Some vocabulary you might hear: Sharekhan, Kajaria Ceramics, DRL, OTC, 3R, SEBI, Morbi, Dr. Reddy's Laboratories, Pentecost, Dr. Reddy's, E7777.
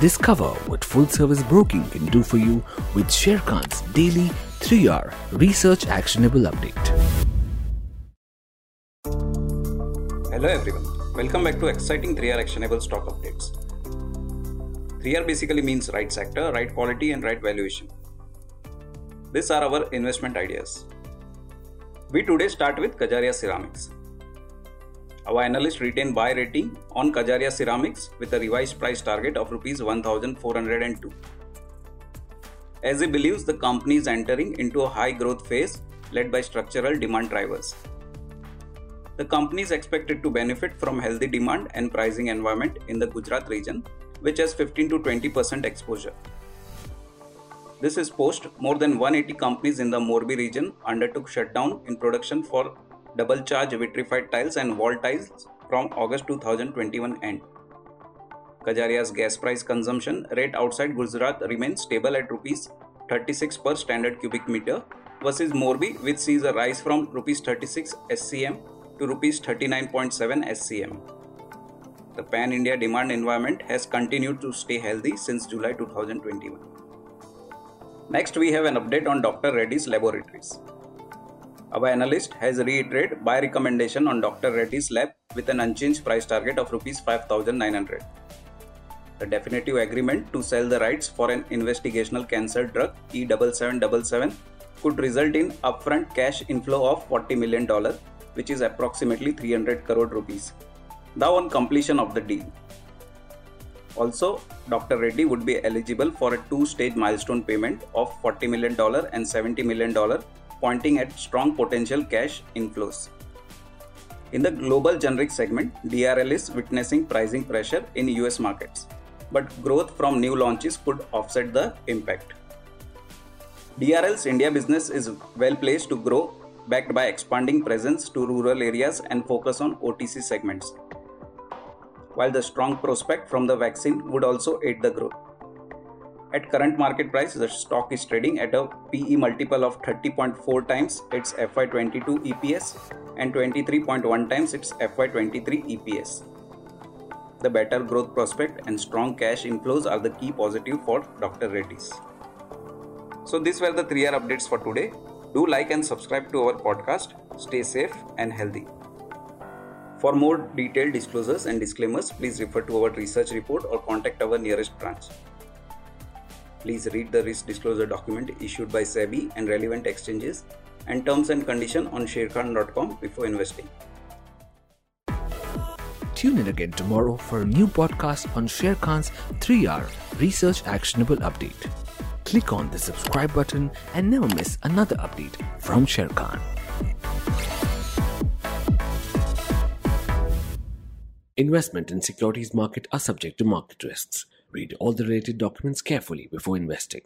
Discover what full-service broking can do for you with Sharekhan's daily 3R Research Actionable Update. Hello everyone, welcome back to exciting 3R Actionable Stock Updates. 3R basically means right sector, right quality and right valuation. These are our investment ideas. We today start with Kajaria Ceramics. Our analyst retained buy rating on Kajaria Ceramics with a revised price target of Rs 1,402. As he believes the company is entering into a high growth phase led by structural demand drivers. The company is expected to benefit from healthy demand and pricing environment in the Gujarat region, which has 15 to 20% exposure. This is post more than 180 companies in the Morbi region undertook shutdown in production for double charge vitrified tiles and wall tiles from August 2021 end. Kajaria's gas price consumption rate outside Gujarat remains stable at Rs 36 per standard cubic meter versus Morbi, which sees a rise from Rs 36 SCM to Rs 39.7 SCM. The pan-India demand environment has continued to stay healthy since July 2021. Next, we have an update on Dr. Reddy's Laboratories. Our analyst has reiterated buy recommendation on Dr. Reddy's Lab with an unchanged price target of Rs 5,900. The definitive agreement to sell the rights for an investigational cancer drug E7777 could result in upfront cash inflow of $40 million, which is approximately 300 crore rupees, now on completion of the deal. Also, Dr. Reddy would be eligible for a two-stage milestone payment of $40 million and $70 million, pointing at strong potential cash inflows. In the global generic segment, DRL is witnessing pricing pressure in US markets, but growth from new launches could offset the impact. DRL's India business is well placed to grow, backed by expanding presence to rural areas and focus on OTC segments, while the strong prospect from the vaccine would also aid the growth. At current market price, the stock is trading at a PE multiple of 30.4 times its FY22 EPS and 23.1 times its FY23 EPS. The better growth prospect and strong cash inflows are the key positive for Dr. Reddy's. So these were the 3R updates for today. Do like and subscribe to our podcast. Stay safe and healthy. For more detailed disclosures and disclaimers, please refer to our research report or contact our nearest branch. Please read the risk disclosure document issued by SEBI and relevant exchanges and terms and conditions on sharekhan.com before investing. Tune in again tomorrow for a new podcast on Sharekhan's 3R Research Actionable Update. Click on the subscribe button and never miss another update from Sharekhan. Investment in securities market are subject to market risks. Read all the related documents carefully before investing.